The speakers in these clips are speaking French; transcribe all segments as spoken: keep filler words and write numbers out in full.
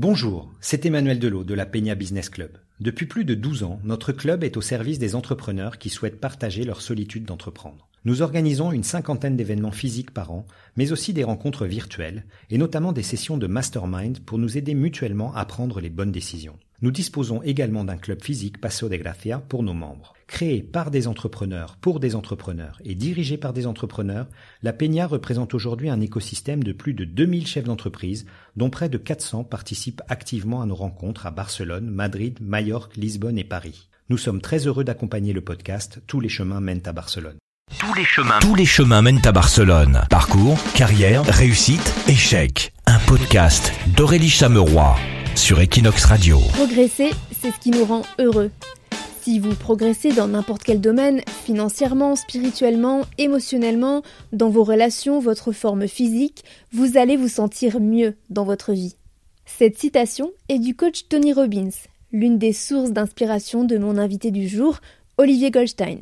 Bonjour, c'est Emmanuel Delo de la Peña Business Club. Depuis plus de douze ans, notre club est au service des entrepreneurs qui souhaitent partager leur solitude d'entreprendre. Nous organisons une cinquantaine d'événements physiques par an, mais aussi des rencontres virtuelles, et notamment des sessions de mastermind pour nous aider mutuellement à prendre les bonnes décisions. Nous disposons également d'un club physique Paso de Gracia pour nos membres. Créé par des entrepreneurs, pour des entrepreneurs et dirigé par des entrepreneurs, la Peña représente aujourd'hui un écosystème de plus de deux mille chefs d'entreprise, dont près de quatre cents participent activement à nos rencontres à Barcelone, Madrid, Majorque, Lisbonne et Paris. Nous sommes très heureux d'accompagner le podcast « Tous les chemins mènent à Barcelone ». Tous les chemins. Tous les chemins mènent à Barcelone. Parcours, carrière, réussite, échec. Un podcast d'Aurélie Chameroy. Sur Equinox Radio. Progresser, c'est ce qui nous rend heureux. Si vous progressez dans n'importe quel domaine, financièrement, spirituellement, émotionnellement, dans vos relations, votre forme physique, vous allez vous sentir mieux dans votre vie. Cette citation est du coach Tony Robbins, l'une des sources d'inspiration de mon invité du jour, Olivier Goldstein.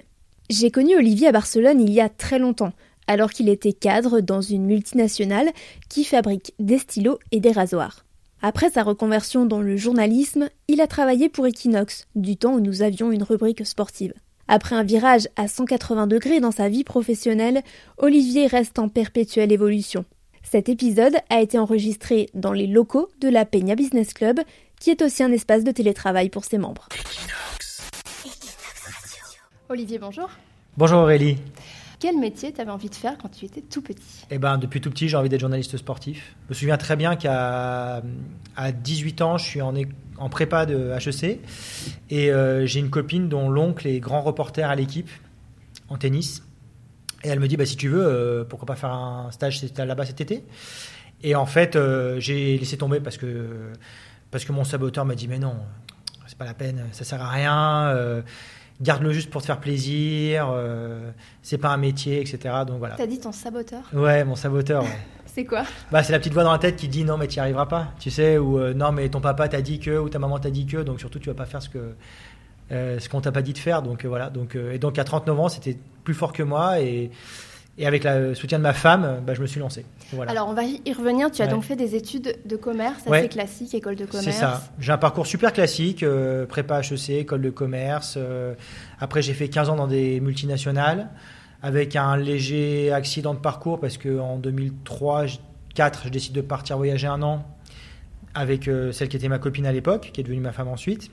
J'ai connu Olivier à Barcelone il y a très longtemps, alors qu'il était cadre dans une multinationale qui fabrique des stylos et des rasoirs. Après sa reconversion dans le journalisme, il a travaillé pour Equinox, du temps où nous avions une rubrique sportive. Après un virage à cent quatre-vingts degrés dans sa vie professionnelle, Olivier reste en perpétuelle évolution. Cet épisode a été enregistré dans les locaux de la Peña Business Club, qui est aussi un espace de télétravail pour ses membres. Equinox. Equinox Radio. Olivier, bonjour. Bonjour Aurélie. Quel métier tu avais envie de faire quand tu étais tout petit ? Eh ben, depuis tout petit, j'ai envie d'être journaliste sportif. Je me souviens très bien qu'à à dix-huit ans, je suis en, en prépa de H E C et euh, j'ai une copine dont l'oncle est grand reporter à l'équipe en tennis. Et elle me dit, bah, si tu veux, euh, pourquoi pas faire un stage là-bas cet été ? Et en fait, euh, j'ai laissé tomber parce que, parce que mon saboteur m'a dit, mais non, c'est pas la peine, ça sert à rien. Euh, Garde-le juste pour te faire plaisir, euh, c'est pas un métier, et cetera. Donc voilà. T'as dit ton saboteur ? Ouais, mon saboteur. Ouais. C'est quoi ? Bah, c'est la petite voix dans la tête qui dit non, mais t'y arriveras pas, tu sais, ou euh, non, mais ton papa t'a dit que, ou ta maman t'a dit que, donc surtout tu vas pas faire ce que euh, ce qu'on t'a pas dit de faire. Donc euh, voilà. Donc euh, et donc à trente-neuf ans, c'était plus fort que moi et et avec le soutien de ma femme, bah, je me suis lancé. Voilà. Alors on va y revenir. Tu as ouais. donc fait des études de commerce, assez ouais. classique, école de commerce. C'est ça. J'ai un parcours super classique, euh, prépa H E C, école de commerce. Euh, après, j'ai fait quinze ans dans des multinationales avec un léger accident de parcours parce qu'en deux mille trois quatre, je décide de partir voyager un an avec euh, celle qui était ma copine à l'époque, qui est devenue ma femme ensuite.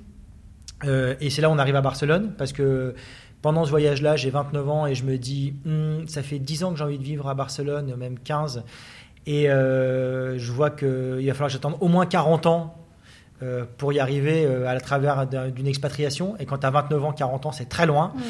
Euh, et c'est là où on arrive à Barcelone parce que pendant ce voyage-là, j'ai vingt-neuf ans et je me dis hm, « ça fait dix ans que j'ai envie de vivre à Barcelone, même quinze. » Et euh, je vois qu'il va falloir que j'attende au moins quarante ans euh, pour y arriver euh, à travers d'une expatriation. Et quand tu as vingt-neuf ans, quarante ans, c'est très loin. Mmh.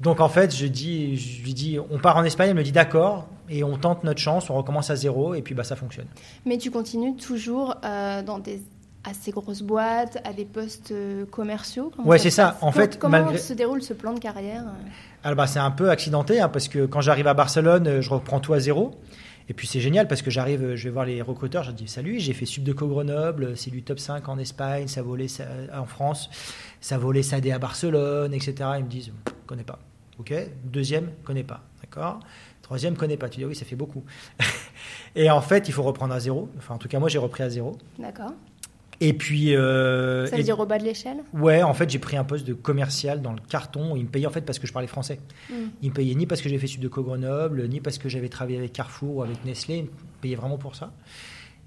Donc en fait, je, dis, je lui dis « on part en Espagne ». Elle me dit « d'accord ». Et on tente notre chance, on recommence à zéro et puis bah, ça fonctionne. Mais tu continues toujours euh, dans des... à ces grosses boîtes, à des postes commerciaux. Oui, c'est ça. En fait, comment malgré... se déroule ce plan de carrière ? Alors, bah, c'est un peu accidenté hein, parce que quand j'arrive à Barcelone, je reprends tout à zéro. Et puis, c'est génial parce que j'arrive, je vais voir les recruteurs, je dis « Salut, j'ai fait Sup de Co Grenoble, c'est du top cinq en Espagne, ça volait ça, en France, ça volait Sadé à Barcelone, et cetera » Ils me disent « connais pas ». Ok. Deuxième, connais pas. D'accord. Troisième, connais pas. Tu dis « oui, ça fait beaucoup ». Et en fait, il faut reprendre à zéro. Enfin, en tout cas, moi, j'ai repris à zéro. D'accord. Et puis, euh, ça veut et... dire au bas de l'échelle ? Ouais, en fait, j'ai pris un poste de commercial dans le carton. Il me payait en fait parce que je parlais français. Mm. Il me payait ni parce que j'ai fait Sup de Co Grenoble, ni parce que j'avais travaillé avec Carrefour ou avec Nestlé. Il me payait vraiment pour ça.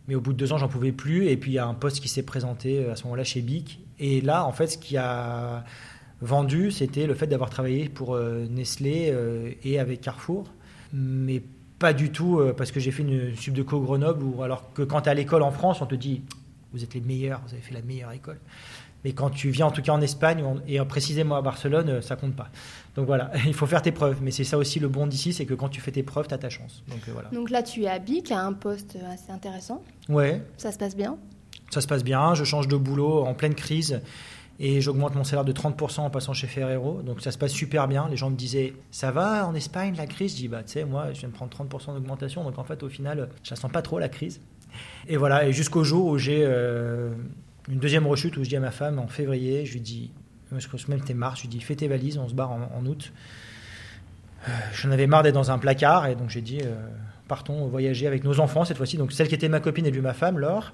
Mais au bout de deux ans, j'en pouvais plus. Et puis, il y a un poste qui s'est présenté à ce moment-là chez B I C. Et là, en fait, ce qui a vendu, c'était le fait d'avoir travaillé pour euh, Nestlé euh, et avec Carrefour. Mais pas du tout euh, parce que j'ai fait une Sup de Co Grenoble. Où, alors que quand tu es à l'école en France, on te dit... vous êtes les meilleurs, vous avez fait la meilleure école. Mais quand tu viens en tout cas en Espagne, et précisément à Barcelone, ça compte pas. Donc voilà, il faut faire tes preuves. Mais c'est ça aussi le bon d'ici, c'est que quand tu fais tes preuves, tu as ta chance. Donc, euh, voilà. Donc là, tu es à B I C, à un poste assez intéressant. Ouais. Ça se passe bien ? Ça se passe bien, je change de boulot en pleine crise. Et j'augmente mon salaire de trente pour cent en passant chez Ferrero. Donc ça se passe super bien. Les gens me disaient « ça va en Espagne, la crise ?» Je dis « bah tu sais, moi, je viens de prendre trente pour cent d'augmentation. Donc en fait, au final, je la sens pas trop, la crise. » Et voilà, et jusqu'au jour où j'ai euh, une deuxième rechute où je dis à ma femme en février, je lui dis, parce que même t'es marre, je lui dis fais tes valises, on se barre en, en août. Euh, j'en avais marre d'être dans un placard et donc j'ai dit euh, partons voyager avec nos enfants cette fois-ci. Donc celle qui était ma copine et lui ma femme, Laure,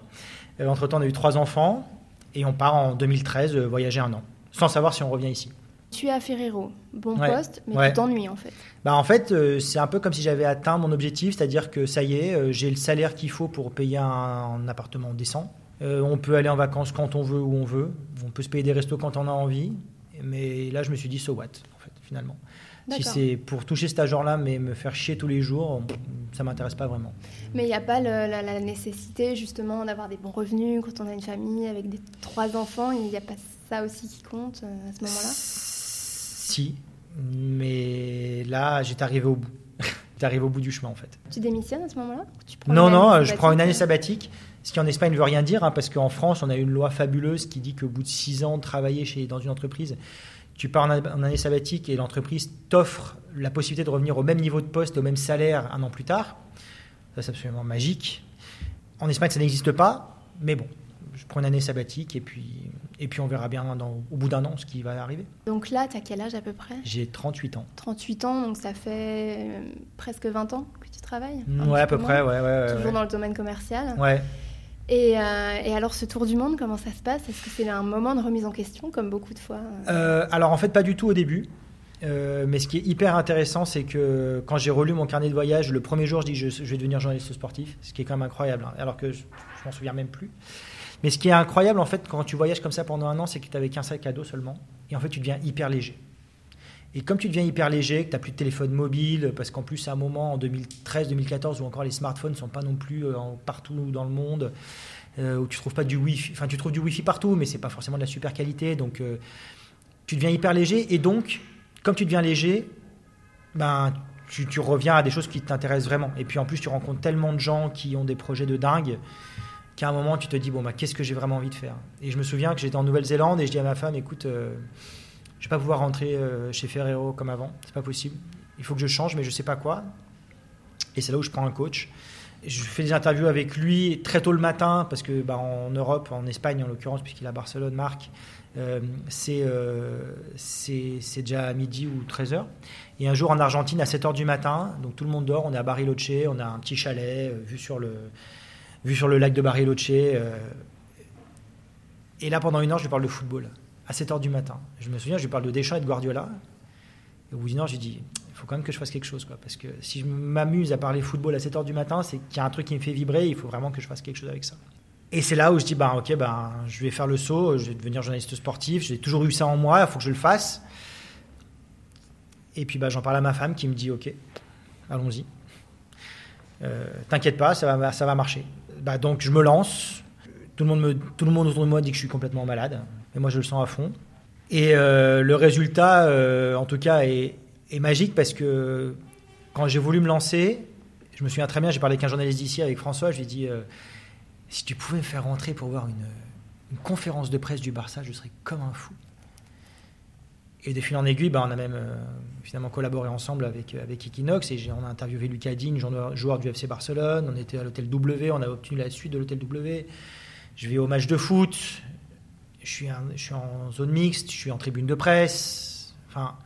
Euh, entre-temps, on a eu trois enfants et on part en deux mille treize euh, voyager un an, sans savoir si on revient ici. Tu es à Ferrero, bon ouais. poste, mais ouais. tu t'ennuies en fait. Bah en fait, euh, c'est un peu comme si j'avais atteint mon objectif, c'est-à-dire que ça y est, euh, j'ai le salaire qu'il faut pour payer un, un appartement décent. Euh, on peut aller en vacances quand on veut, où on veut. On peut se payer des restos quand on a envie. Mais là, je me suis dit, so what, en fait, finalement. D'accord. Si c'est pour toucher cet argent-là, mais me faire chier tous les jours, ça ne m'intéresse pas vraiment. Mais il n'y a pas le, la, la nécessité, justement, d'avoir des bons revenus quand on a une famille avec des, trois enfants. Il n'y a pas ça aussi qui compte euh, à ce moment-là ? Si, mais là, j'étais arrivé au bout. J'étais arrivé au bout du chemin, en fait. Tu démissionnes à ce moment-là ? Tu prends Non, non, je prends une année sabbatique. Ce qui en Espagne ne veut rien dire, hein, parce qu'en France, on a une loi fabuleuse qui dit qu'au bout de six ans de travailler chez, dans une entreprise, tu pars en, en année sabbatique et l'entreprise t'offre la possibilité de revenir au même niveau de poste, au même salaire un an plus tard. Ça, c'est absolument magique. En Espagne, ça n'existe pas, mais bon, je prends une année sabbatique et puis, et puis on verra bien dans, au bout d'un an ce qui va arriver. Donc là, tu as quel âge à peu près ? J'ai trente-huit ans. trente-huit ans, donc ça fait presque vingt ans que tu travailles ? Ouais, à peu près, ouais, ouais, ouais. Toujours ouais. dans le domaine commercial ? Ouais. Et, euh, et alors, ce tour du monde, comment ça se passe ? Est-ce que c'est un moment de remise en question, comme beaucoup de fois ? euh, Alors, en fait, pas du tout au début. Euh, mais ce qui est hyper intéressant, c'est que quand j'ai relu mon carnet de voyage, le premier jour, je dis que je, je vais devenir journaliste sportif, ce qui est quand même incroyable, hein, alors que je, je m'en souviens même plus. Mais ce qui est incroyable, en fait, quand tu voyages comme ça pendant un an, c'est que tu n'avais qu'un sac à dos seulement. Et en fait, tu deviens hyper léger. Et comme tu deviens hyper léger, que tu n'as plus de téléphone mobile, parce qu'en plus, à un moment, en deux mille treize deux mille quatorze, où encore les smartphones ne sont pas non plus euh, partout dans le monde, euh, où tu ne trouves pas du Wi-Fi. Enfin, tu trouves du Wi-Fi partout, mais ce n'est pas forcément de la super qualité. Donc, euh, tu deviens hyper léger. Et donc, comme tu deviens léger, ben, tu, tu reviens à des choses qui t'intéressent vraiment. Et puis, en plus, tu rencontres tellement de gens qui ont des projets de dingue qu'à un moment, tu te dis, bon, ben, qu'est-ce que j'ai vraiment envie de faire ? Et je me souviens que j'étais en Nouvelle-Zélande et je dis à ma femme, écoute... Euh, je ne vais pas pouvoir rentrer chez Ferrero comme avant. Ce n'est pas possible. Il faut que je change, mais je ne sais pas quoi. Et c'est là où je prends un coach. Je fais des interviews avec lui très tôt le matin parce que bah, en Europe, en Espagne en l'occurrence, puisqu'il est à Barcelone, Marc, euh, c'est, euh, c'est, c'est déjà à midi ou treize heures. Et un jour en Argentine, à sept heures du matin, donc tout le monde dort. On est à Bariloche, on a un petit chalet euh, vu, sur le, vu sur le lac de Bariloche. Euh, et là, pendant une heure, je lui parle de football. À sept heures du matin. Je me souviens, je lui parle de Deschamps et de Guardiola. Et au bout d'une heure, j'ai dit, il faut quand même que je fasse quelque chose, quoi, parce que si je m'amuse à parler football à sept heures du matin, c'est qu'il y a un truc qui me fait vibrer, il faut vraiment que je fasse quelque chose avec ça. Et c'est là où je dis, bah, ok, bah, je vais faire le saut, je vais devenir journaliste sportif, j'ai toujours eu ça en moi, il faut que je le fasse. Et puis bah, j'en parle à ma femme qui me dit, ok, allons-y. Euh, t'inquiète pas, ça va, ça va marcher. Bah, donc je me lance, tout le monde me, tout le monde autour de moi dit que je suis complètement malade. Mais moi, je le sens à fond. Et euh, le résultat, euh, en tout cas, est, est magique parce que quand j'ai voulu me lancer, je me souviens très bien, j'ai parlé avec un journaliste d'ici, avec François, je lui ai dit euh, « Si tu pouvais me faire rentrer pour voir une, une conférence de presse du Barça, je serais comme un fou. » Et de fil en aiguille, bah, on a même euh, finalement collaboré ensemble avec, avec Equinox et j'ai, on a interviewé Lucas Dignes, joueur, joueur du F C Barcelone. On était à l'hôtel W, on a obtenu la suite de l'hôtel W. Je vais au match de foot. Je suis, un, je suis en zone mixte, je suis en tribune de presse. Enfin,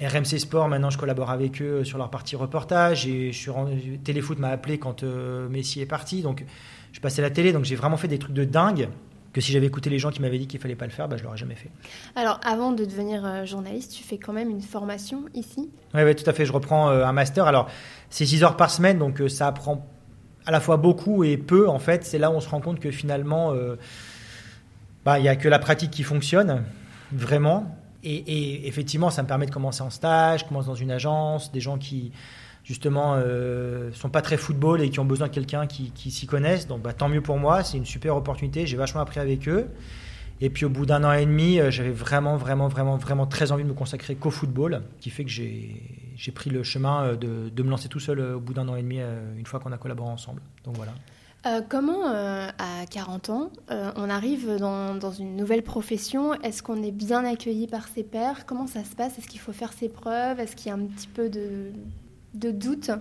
R M C Sport, maintenant, je collabore avec eux sur leur partie reportage. Et je suis en, Téléfoot m'a appelé quand euh, Messi est parti. Donc, je passais à la télé. Donc, j'ai vraiment fait des trucs de dingue que si j'avais écouté les gens qui m'avaient dit qu'il ne fallait pas le faire, bah, je ne l'aurais jamais fait. Alors, avant de devenir euh, journaliste, tu fais quand même une formation ici ? Oui, ouais, tout à fait. Je reprends euh, un master. Alors, c'est six heures par semaine. Donc, euh, ça apprend à la fois beaucoup et peu, en fait. C'est là où on se rend compte que finalement... Euh, Bah, il n'y a que la pratique qui fonctionne, vraiment. Et, et effectivement, ça me permet de commencer en stage, je commence dans une agence, des gens qui, justement, euh, sont pas très football et qui ont besoin de quelqu'un qui, qui s'y connaisse. Donc, bah, tant mieux pour moi, c'est une super opportunité, j'ai vachement appris avec eux. Et puis, au bout d'un an et demi, j'avais vraiment, vraiment, vraiment, vraiment très envie de me consacrer qu'au football, ce qui fait que j'ai, j'ai pris le chemin de, de me lancer tout seul au bout d'un an et demi, une fois qu'on a collaboré ensemble. Donc, voilà. Euh, comment, euh, à quarante ans, euh, on arrive dans, dans une nouvelle profession ? Est-ce qu'on est bien accueilli par ses pairs ? Comment ça se passe ? Est-ce qu'il faut faire ses preuves ? Est-ce qu'il y a un petit peu de, de doute ?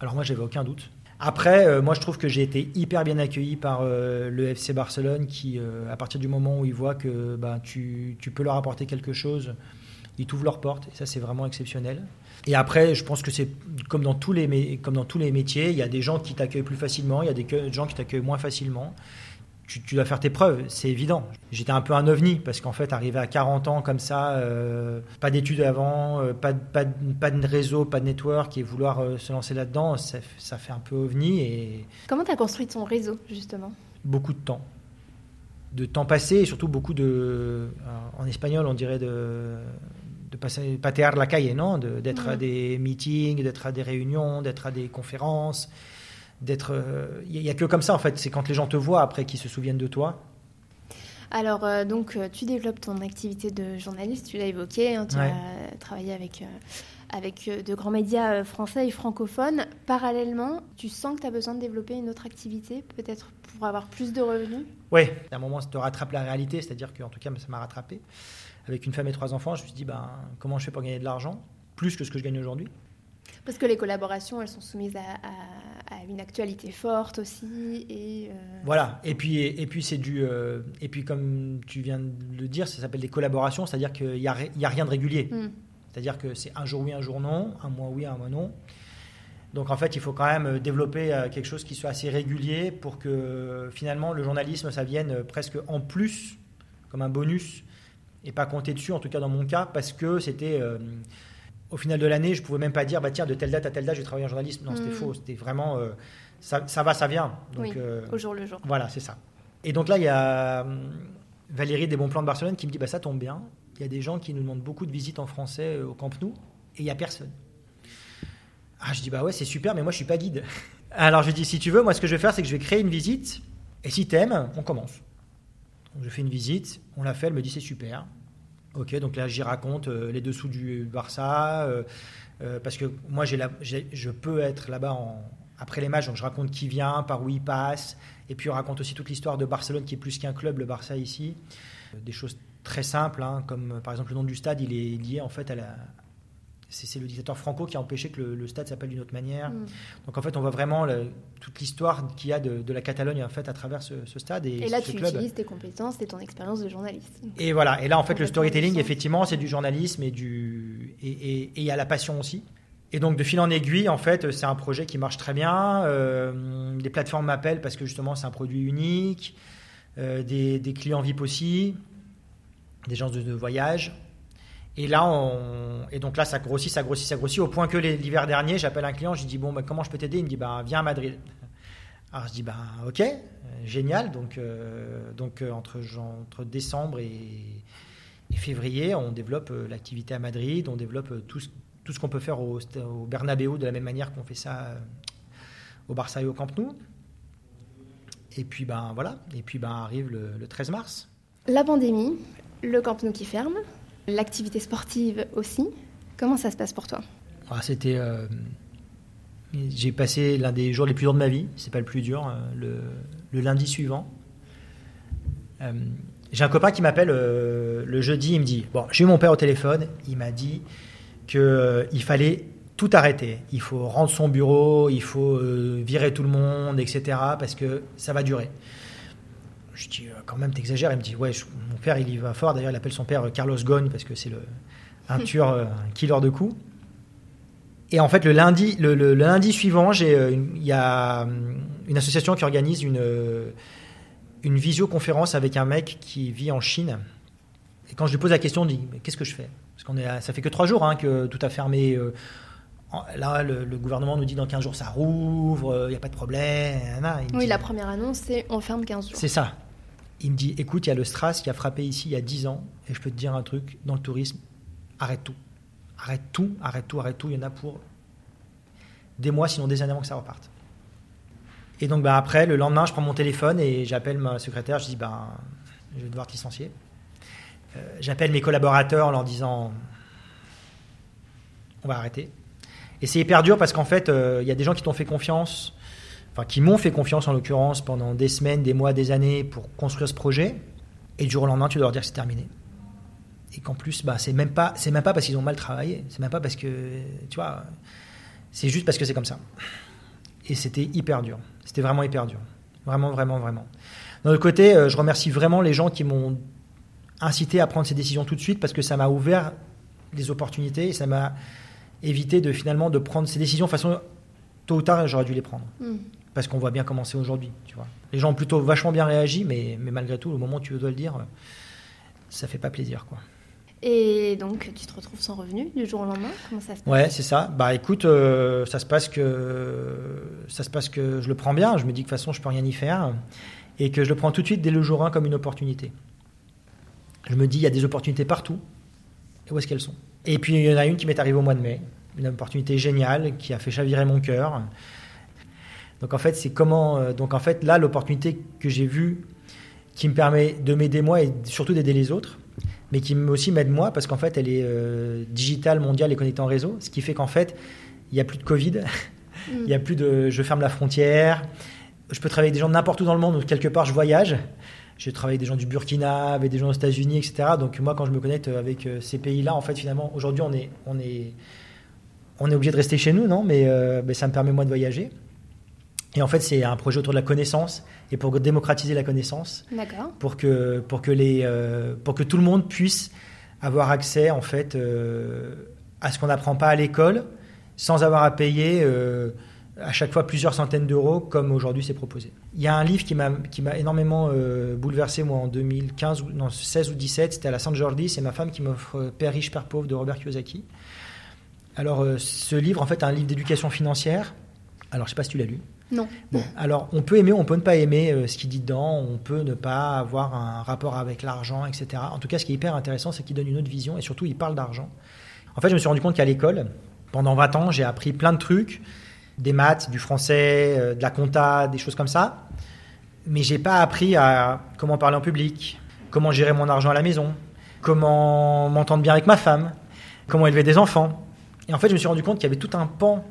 Alors moi, j'avais aucun doute. Après, euh, moi, je trouve que j'ai été hyper bien accueilli par euh, le F C Barcelone qui, euh, à partir du moment où ils voient que bah, tu, tu peux leur apporter quelque chose, ils t'ouvrent leurs portes. Et ça, c'est vraiment exceptionnel. Et après, je pense que c'est comme dans tous les, comme dans tous les métiers, il y a des gens qui t'accueillent plus facilement, il y a des gens qui t'accueillent moins facilement. tu, tu dois faire tes preuves, c'est évident. J'étais un peu un ovni parce qu'en fait, arrivé à quarante ans comme ça, euh, pas d'études avant, euh, pas, de, pas, de, pas de réseau, pas de network et vouloir euh, se lancer là-dedans, ça, ça fait un peu ovni. Et... Comment tu as construit ton réseau justement ? Beaucoup de temps. De temps passé et surtout beaucoup de... En espagnol, on dirait de... de passer, patear la calle, non ? De, d'être mmh. à des meetings, d'être à des réunions, d'être à des conférences... d'être il euh, y a que comme ça en fait, c'est quand les gens te voient après qu'ils se souviennent de toi. Alors euh, donc tu développes ton activité de journaliste, tu l'as évoqué, hein, tu ouais. as travaillé avec euh, avec de grands médias français et francophones. Parallèlement, tu sens que tu as besoin de développer une autre activité peut-être pour avoir plus de revenus. Oui, à un moment ça te rattrape la réalité, c'est-à-dire que en tout cas ça m'a rattrapé. Avec une femme et trois enfants, je me suis dit ben comment je fais pour gagner de l'argent plus que ce que je gagne aujourd'hui ? Parce que les collaborations, elles sont soumises à, à, à une actualité forte aussi. Et euh... Voilà. Et puis, et, et puis c'est du. Euh, et puis, comme tu viens de le dire, ça s'appelle des collaborations, c'est-à-dire qu'il n'y a, a rien de régulier. Mm. C'est-à-dire que c'est un jour oui, un jour non, un mois oui, un mois non. Donc, en fait, il faut quand même développer quelque chose qui soit assez régulier pour que finalement le journalisme, ça vienne presque en plus, comme un bonus, et pas compter dessus, en tout cas dans mon cas, parce que c'était. Euh, Au final de l'année, je ne pouvais même pas dire bah, « Tiens, de telle date à telle date, je vais travailler en journalisme. » Non, mmh. c'était faux. C'était vraiment euh, « ça, ça va, ça vient. » Oui, euh, au jour le jour. Voilà, c'est ça. Et donc là, il y a Valérie des Bons Plans de Barcelone qui me dit bah, « Ça tombe bien. Il y a des gens qui nous demandent beaucoup de visites en français au Camp Nou et il n'y a personne. » Ah, je dis « Bah ouais, c'est super, mais moi, je ne suis pas guide. » Alors, je dis « Si tu veux, moi, ce que je vais faire, c'est que je vais créer une visite. Et si tu aimes, on commence. » Donc, je fais une visite. On la fait. Elle me dit « C'est super. » Ok, donc là, j'y raconte euh, les dessous du Barça, euh, euh, parce que moi, j'ai la, j'ai, je peux être là-bas en, après les matchs, donc je raconte qui vient, par où il passe, et puis on raconte aussi toute l'histoire de Barcelone, qui est plus qu'un club, le Barça ici. Des choses très simples, hein, comme par exemple le nom du stade, il est lié en fait à la... C'est, c'est le dictateur Franco qui a empêché que le, le stade s'appelle d'une autre manière. Mmh. Donc en fait, on voit vraiment le, toute l'histoire qu'il y a de, de la Catalogne en fait, à travers ce, ce stade. Et, et là, ce tu club. Utilises tes compétences et ton expérience de journaliste. Et voilà. Et là, en fait, en le storytelling, effectivement, c'est du journalisme et du et, et, et il y a la passion aussi. Et donc, de fil en aiguille, en fait, c'est un projet qui marche très bien. Euh, les plateformes m'appellent parce que justement, c'est un produit unique. Euh, des, des clients V I P aussi, des gens de, de voyage. Et là, on... et donc là, ça grossit, ça grossit, ça grossit, au point que l'hiver dernier, j'appelle un client, je lui dis bon, bah, comment je peux t'aider ? Il me dit bah, viens à Madrid. Alors je dis bah, ok, génial. Donc, euh, donc euh, entre, genre, entre décembre et, et février, on développe euh, l'activité à Madrid, on développe euh, tout, ce, tout ce qu'on peut faire au, au Bernabéu de la même manière qu'on fait ça euh, au Barça et au Camp Nou. Et puis ben voilà. Et puis ben arrive le, le treize mars. La pandémie, le Camp Nou qui ferme. L'activité sportive aussi, comment ça se passe pour toi ? ah, C'était, euh, j'ai passé l'un des jours les plus durs de ma vie, c'est pas le plus dur, euh, le, le lundi suivant. Euh, j'ai un copain qui m'appelle euh, le jeudi, il me dit, bon, j'ai eu mon père au téléphone, il m'a dit qu'il euh, fallait tout arrêter, il faut rendre son bureau, il faut euh, virer tout le monde, et cetera, parce que ça va durer. Je dis, quand même, t'exagères. Il me dit, ouais, je, mon père, il y va fort. D'ailleurs, il appelle son père Carlos Ghosn parce que c'est le, un tueur, un killer de coups. Et en fait, le lundi, le, le, le lundi suivant, il y a une association qui organise une, une visioconférence avec un mec qui vit en Chine. Et quand je lui pose la question, on dit, mais qu'est-ce que je fais ? Parce qu'on est à, ça fait que trois jours hein, que tout a fermé. Là, le, le gouvernement nous dit dans quinze jours, ça rouvre, il euh, n'y a pas de problème. Il oui, dit, la première annonce, c'est on ferme quinze jours. C'est ça. Il me dit, écoute, il y a le Stras qui a frappé ici il y a dix ans, et je peux te dire un truc, dans le tourisme, arrête tout. Arrête tout, arrête tout, arrête tout. Il y en a pour des mois, sinon des années avant que ça reparte. Et donc, bah, après, le lendemain, je prends mon téléphone et j'appelle ma secrétaire. Je dis, ben, je vais devoir te licencier. Euh, j'appelle mes collaborateurs en leur disant, on va arrêter. Et c'est hyper dur parce qu'en fait, il euh, y a des gens qui t'ont fait confiance, enfin qui m'ont fait confiance en l'occurrence pendant des semaines, des mois, des années pour construire ce projet. Et du jour au lendemain, tu dois leur dire que c'est terminé. Et qu'en plus, bah, c'est même pas, c'est même pas parce qu'ils ont mal travaillé. C'est même pas parce que, tu vois, c'est juste parce que c'est comme ça. Et c'était hyper dur. C'était vraiment hyper dur. Vraiment, vraiment, vraiment. D'un autre côté, euh, je remercie vraiment les gens qui m'ont incité à prendre ces décisions tout de suite parce que ça m'a ouvert des opportunités et ça m'a éviter de finalement de prendre ces décisions de façon tôt ou tard j'aurais dû les prendre. Mmh. parce qu'on voit bien comment c'est aujourd'hui, tu vois. Les gens ont plutôt vachement bien réagi, mais, mais malgré tout, au moment où tu dois le dire, ça fait pas plaisir, quoi. Et donc, tu te retrouves sans revenu du jour au lendemain? Comment ça se passe? Ouais, c'est ça. Bah écoute, euh, ça se passe que ça se passe que je le prends bien. Je me dis que de toute façon, je peux rien y faire et que je le prends tout de suite dès le jour un comme une opportunité. Je me dis, il y a des opportunités partout. Et où est-ce qu'elles sont? Et puis, il y en a une qui m'est arrivée au mois de mai. Une opportunité géniale qui a fait chavirer mon cœur. Donc en fait, c'est comment... Donc en fait, là, l'opportunité que j'ai vue qui me permet de m'aider moi et surtout d'aider les autres, mais qui aussi m'aide moi, parce qu'en fait, elle est euh, digitale, mondiale et connectée en réseau, ce qui fait qu'en fait, il n'y a plus de Covid, il mmh. n'y a plus de... Je ferme la frontière, je peux travailler avec des gens de n'importe où dans le monde, donc quelque part, je voyage. J'ai travaillé avec des gens du Burkina, avec des gens aux États-Unis, et cetera. Donc moi, quand je me connecte avec ces pays-là, en fait, finalement, aujourd'hui, on est, on est, on est obligé de rester chez nous, non? Mais euh, ben, ça me permet, moi, de voyager. Et en fait, c'est un projet autour de la connaissance et pour démocratiser la connaissance. D'accord. Pour que, pour que, les, euh, pour que tout le monde puisse avoir accès, en fait, euh, à ce qu'on n'apprend pas à l'école sans avoir à payer... Euh, à chaque fois plusieurs centaines d'euros, comme aujourd'hui c'est proposé. Il y a un livre qui m'a, qui m'a énormément euh, bouleversé, moi, en deux mille quinze, non, seize ou dix-sept, c'était à la San Jordi, c'est ma femme qui m'offre « Père riche, père pauvre » de Robert Kiyosaki. Alors, euh, ce livre, en fait, est un livre d'éducation financière. Alors, je ne sais pas si tu l'as lu. Non. Bon, alors, on peut aimer, on peut ne pas aimer euh, ce qu'il dit dedans, on peut ne pas avoir un rapport avec l'argent, et cetera. En tout cas, ce qui est hyper intéressant, c'est qu'il donne une autre vision, et surtout, il parle d'argent. En fait, je me suis rendu compte qu'à l'école, pendant vingt ans, j'ai appris plein de trucs, des maths, du français, euh, de la compta, des choses comme ça. Mais je n'ai pas appris à comment parler en public, comment gérer mon argent à la maison, comment m'entendre bien avec ma femme, comment élever des enfants. Et en fait, je me suis rendu compte qu'il y avait tout un pan,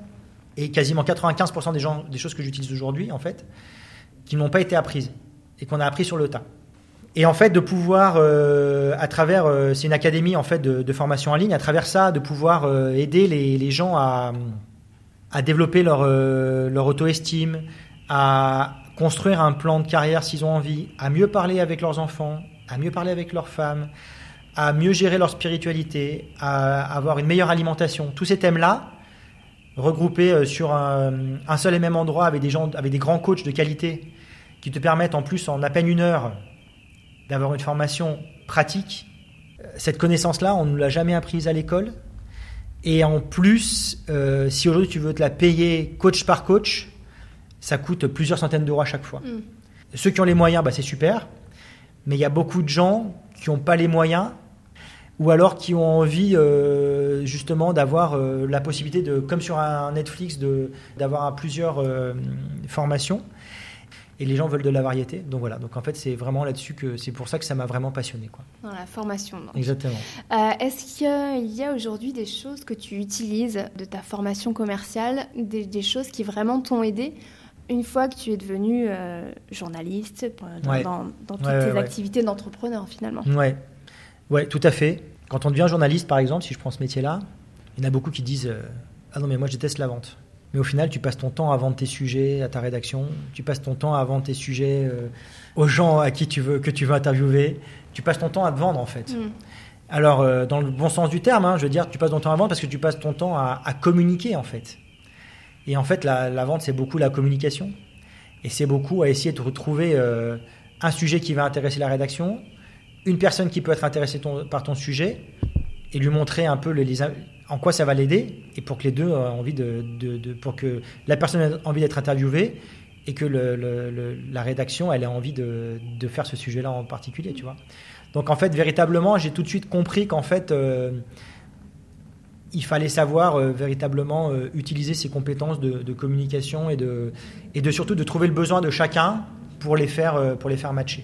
et quasiment quatre-vingt-quinze pour cent des, gens, des choses que j'utilise aujourd'hui, en fait, qui n'ont pas été apprises et qu'on a appris sur le tas. Et en fait, de pouvoir, euh, à travers... Euh, c'est une académie, en fait, de, de formation en ligne. À travers ça, de pouvoir euh, aider les, les gens à... à développer leur, euh, leur auto-estime, à construire un plan de carrière s'ils ont envie, à mieux parler avec leurs enfants, à mieux parler avec leurs femmes, à mieux gérer leur spiritualité, à avoir une meilleure alimentation. Tous ces thèmes-là, regroupés sur un, un seul et même endroit avec des gens, avec des grands coachs de qualité qui te permettent en plus, en à peine une heure, d'avoir une formation pratique. Cette connaissance-là, on ne l'a jamais apprise à l'école. Et en plus, euh, si aujourd'hui tu veux te la payer coach par coach, ça coûte plusieurs centaines d'euros à chaque fois. Mmh. Ceux qui ont les moyens, bah, c'est super. Mais il y a beaucoup de gens qui n'ont pas les moyens ou alors qui ont envie euh, justement d'avoir euh, la possibilité, de, comme sur un Netflix, de, d'avoir plusieurs euh, formations. Et les gens veulent de la variété. Donc voilà, donc en fait, c'est vraiment là-dessus que c'est pour ça que ça m'a vraiment passionné, quoi. Dans la formation, donc. Exactement. Euh, est-ce qu'il y a aujourd'hui des choses que tu utilises de ta formation commerciale, des, des choses qui vraiment t'ont aidé une fois que tu es devenu euh, journaliste, dans, ouais. dans, dans toutes ouais, tes ouais, activités ouais. d'entrepreneur, finalement? Ouais. Ouais, tout à fait. Quand on devient journaliste, par exemple, si je prends ce métier-là, il y en a beaucoup qui disent euh, ah non, mais moi, je déteste la vente. Mais au final, tu passes ton temps à vendre tes sujets à ta rédaction. Tu passes ton temps à vendre tes sujets euh, aux gens à qui tu veux, que tu veux interviewer. Tu passes ton temps à te vendre, en fait. Mm. Alors, euh, dans le bon sens du terme, hein, je veux dire, tu passes ton temps à vendre parce que tu passes ton temps à, à communiquer, en fait. Et en fait, la, la vente, c'est beaucoup la communication. Et c'est beaucoup à essayer de retrouver euh, un sujet qui va intéresser la rédaction, une personne qui peut être intéressée ton, par ton sujet et lui montrer un peu les... les en quoi ça va l'aider et pour que les deux aient envie de, de, de pour que la personne ait envie d'être interviewée et que le, le, le, la rédaction elle ait envie de, de faire ce sujet-là en particulier, tu vois. Donc en fait véritablement j'ai tout de suite compris qu'en fait euh, il fallait savoir euh, véritablement euh, utiliser ses compétences de, de communication et de et de surtout de trouver le besoin de chacun pour les faire euh, pour les faire matcher.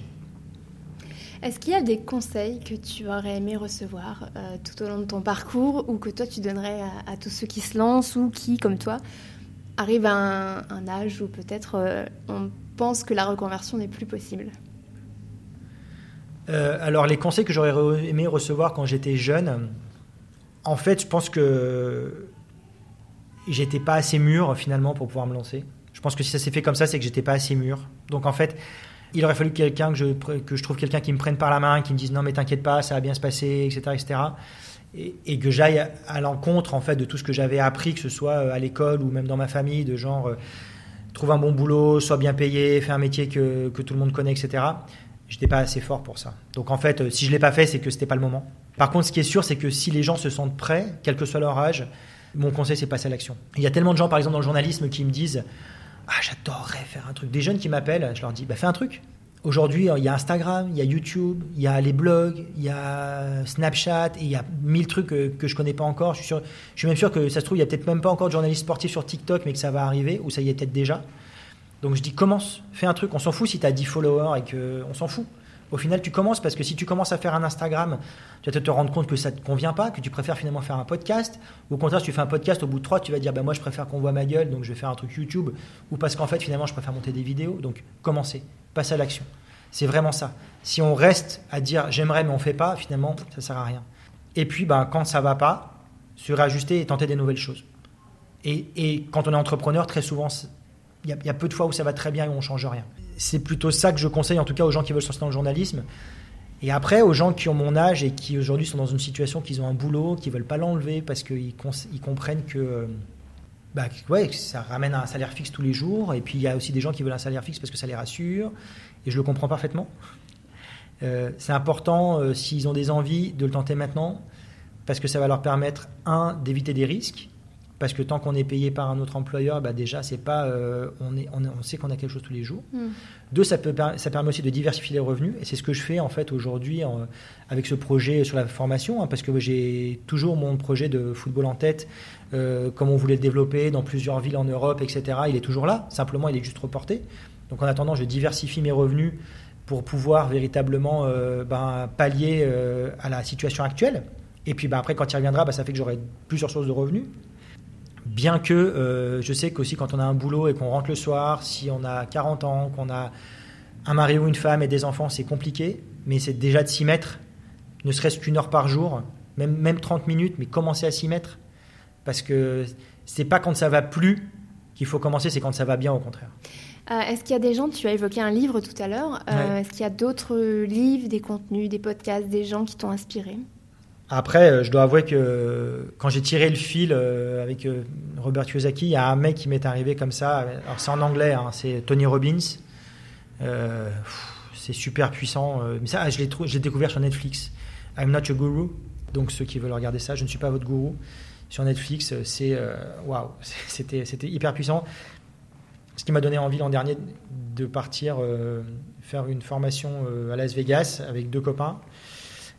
Est-ce qu'il y a des conseils que tu aurais aimé recevoir euh, tout au long de ton parcours ou que toi, tu donnerais à, à tous ceux qui se lancent ou qui, comme toi, arrivent à un, un âge où peut-être euh, on pense que la reconversion n'est plus possible? euh, Alors, les conseils que j'aurais aimé recevoir quand j'étais jeune, en fait, je pense que j'étais pas assez mûr, finalement, pour pouvoir me lancer. Je pense que si ça s'est fait comme ça, c'est que j'étais pas assez mûr. Donc, en fait... Il aurait fallu quelqu'un que je, que je trouve quelqu'un qui me prenne par la main, qui me dise non mais t'inquiète pas, ça va bien se passer, et cetera, et cetera. Et, et que j'aille à, à l'encontre en fait de tout ce que j'avais appris, que ce soit à l'école ou même dans ma famille, de genre euh, trouve un bon boulot, sois bien payé, fais un métier que, que tout le monde connaît, et cetera. Je n'étais pas assez fort pour ça. Donc en fait, si je ne l'ai pas fait, c'est que ce n'était pas le moment. Par contre, ce qui est sûr, c'est que si les gens se sentent prêts, quel que soit leur âge, mon conseil, c'est passer à l'action. Il y a tellement de gens, par exemple, dans le journalisme qui me disent « Ah, j'adorerais faire un truc ». Des jeunes qui m'appellent, je leur dis bah, « Fais un truc ». Aujourd'hui, il y a Instagram, il y a YouTube, il y a les blogs, il y a Snapchat, et il y a mille trucs que, que je ne connais pas encore. Je suis, sûr, je suis même sûr que ça se trouve, il n'y a peut-être même pas encore de journalistes sportifs sur TikTok, mais que ça va arriver, ou ça y est peut-être déjà. Donc je dis commence, fais un truc. On s'en fout si tu as dix followers et que on s'en fout. Au final, tu commences parce que si tu commences à faire un Instagram, tu vas te rendre compte que ça ne te convient pas, que tu préfères finalement faire un podcast. Ou au contraire, si tu fais un podcast, au bout de trois, tu vas dire bah, « moi, je préfère qu'on voit ma gueule, donc je vais faire un truc YouTube » ou parce qu'en fait, finalement, je préfère monter des vidéos. Donc commencez, passez à l'action. C'est vraiment ça. Si on reste à dire « j'aimerais, mais on ne fait pas », finalement, ça ne sert à rien. Et puis, ben, quand ça ne va pas, se réajuster et tenter des nouvelles choses. Et, et quand on est entrepreneur, très souvent... Il y, a, il y a peu de fois où ça va très bien et où on ne change rien. C'est plutôt ça que je conseille en tout cas aux gens qui veulent se lancer dans le journalisme. Et après, aux gens qui ont mon âge et qui aujourd'hui sont dans une situation qu'ils ont un boulot, qu'ils ne veulent pas l'enlever parce qu'ils ils comprennent que, bah, ouais, que ça ramène un salaire fixe tous les jours. Et puis il y a aussi des gens qui veulent un salaire fixe parce que ça les rassure. Et je le comprends parfaitement. Euh, c'est important, euh, s'ils ont des envies, de le tenter maintenant parce que ça va leur permettre, un, d'éviter des risques. Parce que tant qu'on est payé par un autre employeur, bah déjà, c'est pas, euh, on, est, on, on sait qu'on a quelque chose tous les jours. Mmh. Deux, ça, peut, ça permet aussi de diversifier les revenus. Et c'est ce que je fais en fait, aujourd'hui en, avec ce projet sur la formation. Hein, parce que j'ai toujours mon projet de football en tête. Euh, comme on voulait le développer dans plusieurs villes en Europe, et cetera. Il est toujours là. Simplement, il est juste reporté. Donc en attendant, je diversifie mes revenus pour pouvoir véritablement euh, ben, pallier euh, à la situation actuelle. Et puis ben, après, quand il reviendra, ben, ça fait que j'aurai plusieurs sources de revenus. Bien que euh, je sais qu'aussi quand on a un boulot et qu'on rentre le soir, si on a quarante ans, qu'on a un mari ou une femme et des enfants, c'est compliqué. Mais c'est déjà de s'y mettre, ne serait-ce qu'une heure par jour, même, même trente minutes, mais commencer à s'y mettre. Parce que c'est pas quand ça va plus qu'il faut commencer, c'est quand ça va bien au contraire. Euh, est-ce qu'il y a des gens, tu as évoqué un livre tout à l'heure, euh, ouais. Est-ce qu'il y a d'autres livres, des contenus, des podcasts, des gens qui t'ont inspiré ? Après, je dois avouer que quand j'ai tiré le fil avec Robert Kiyosaki, il y a un mec qui m'est arrivé comme ça. Alors c'est en anglais, hein, c'est Tony Robbins. Euh, c'est super puissant. Mais ça, je l'ai, je l'ai découvert sur Netflix. I'm not your guru. Donc ceux qui veulent regarder ça, je ne suis pas votre gourou. Sur Netflix, c'est waouh, wow, c'était, c'était hyper puissant. Ce qui m'a donné envie l'an dernier de partir euh, faire une formation euh, à Las Vegas avec deux copains.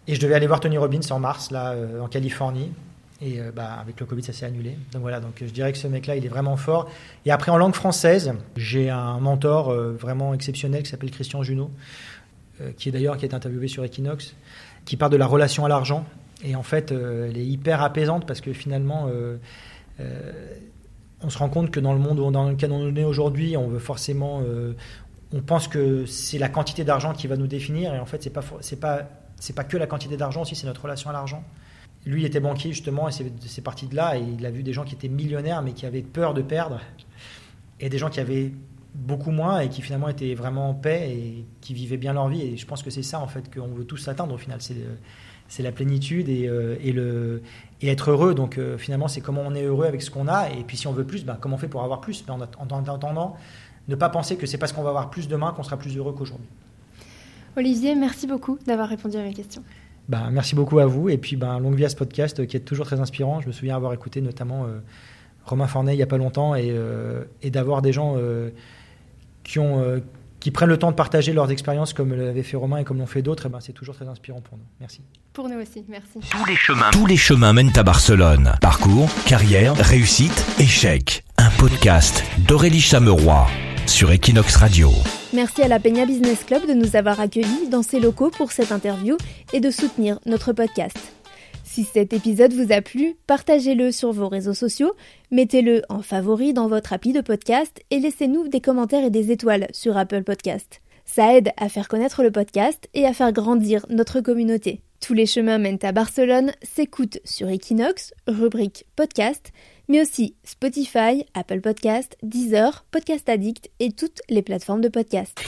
Et je devais aller voir Tony Robbins en mars, là, euh, en Californie. Et euh, bah, avec le Covid, ça s'est annulé. Donc voilà, donc, je dirais que ce mec-là, il est vraiment fort. Et après, en langue française, j'ai un mentor euh, vraiment exceptionnel qui s'appelle Christian Junot, euh, qui est d'ailleurs qui est interviewé sur Equinox, qui parle de la relation à l'argent. Et en fait, euh, elle est hyper apaisante parce que finalement, euh, euh, on se rend compte que dans le monde dans lequel on est aujourd'hui, on veut forcément... Euh, on pense que c'est la quantité d'argent qui va nous définir. Et en fait, c'est pas... C'est pas C'est pas que la quantité d'argent aussi, c'est notre relation à l'argent. Lui, il était banquier justement, et c'est, c'est parti de là. Et il a vu des gens qui étaient millionnaires, mais qui avaient peur de perdre, et des gens qui avaient beaucoup moins et qui finalement étaient vraiment en paix et qui vivaient bien leur vie. Et je pense que c'est ça en fait qu'on veut tous atteindre au final. C'est, le, c'est la plénitude et, euh, et, le, et être heureux. Donc euh, finalement, c'est comment on est heureux avec ce qu'on a. Et puis si on veut plus, ben, comment on fait pour avoir plus ? Ben, en attendant, ne pas penser que c'est parce qu'on va avoir plus demain qu'on sera plus heureux qu'aujourd'hui. Olivier, merci beaucoup d'avoir répondu à mes questions. Ben, merci beaucoup à vous. Et puis, ben, longue vie à ce podcast qui est toujours très inspirant. Je me souviens avoir écouté notamment euh, Romain Fornet il n'y a pas longtemps et, euh, et d'avoir des gens euh, qui, ont, euh, qui prennent le temps de partager leurs expériences comme l'avait fait Romain et comme l'ont fait d'autres. Et ben, c'est toujours très inspirant pour nous. Merci. Pour nous aussi, merci. Tous les chemins, tous les chemins mènent à Barcelone. Parcours, carrière, réussite, échec. Un podcast d'Aurélie Chameroy sur Equinox Radio. Merci à la Peña Business Club de nous avoir accueillis dans ses locaux pour cette interview et de soutenir notre podcast. Si cet épisode vous a plu, partagez-le sur vos réseaux sociaux, mettez-le en favori dans votre appli de podcast et laissez-nous des commentaires et des étoiles sur Apple Podcast. Ça aide à faire connaître le podcast et à faire grandir notre communauté. Tous les chemins mènent à Barcelone s'écoute sur Equinox, rubrique podcast, mais aussi Spotify, Apple Podcast, Deezer, Podcast Addict et toutes les plateformes de podcast.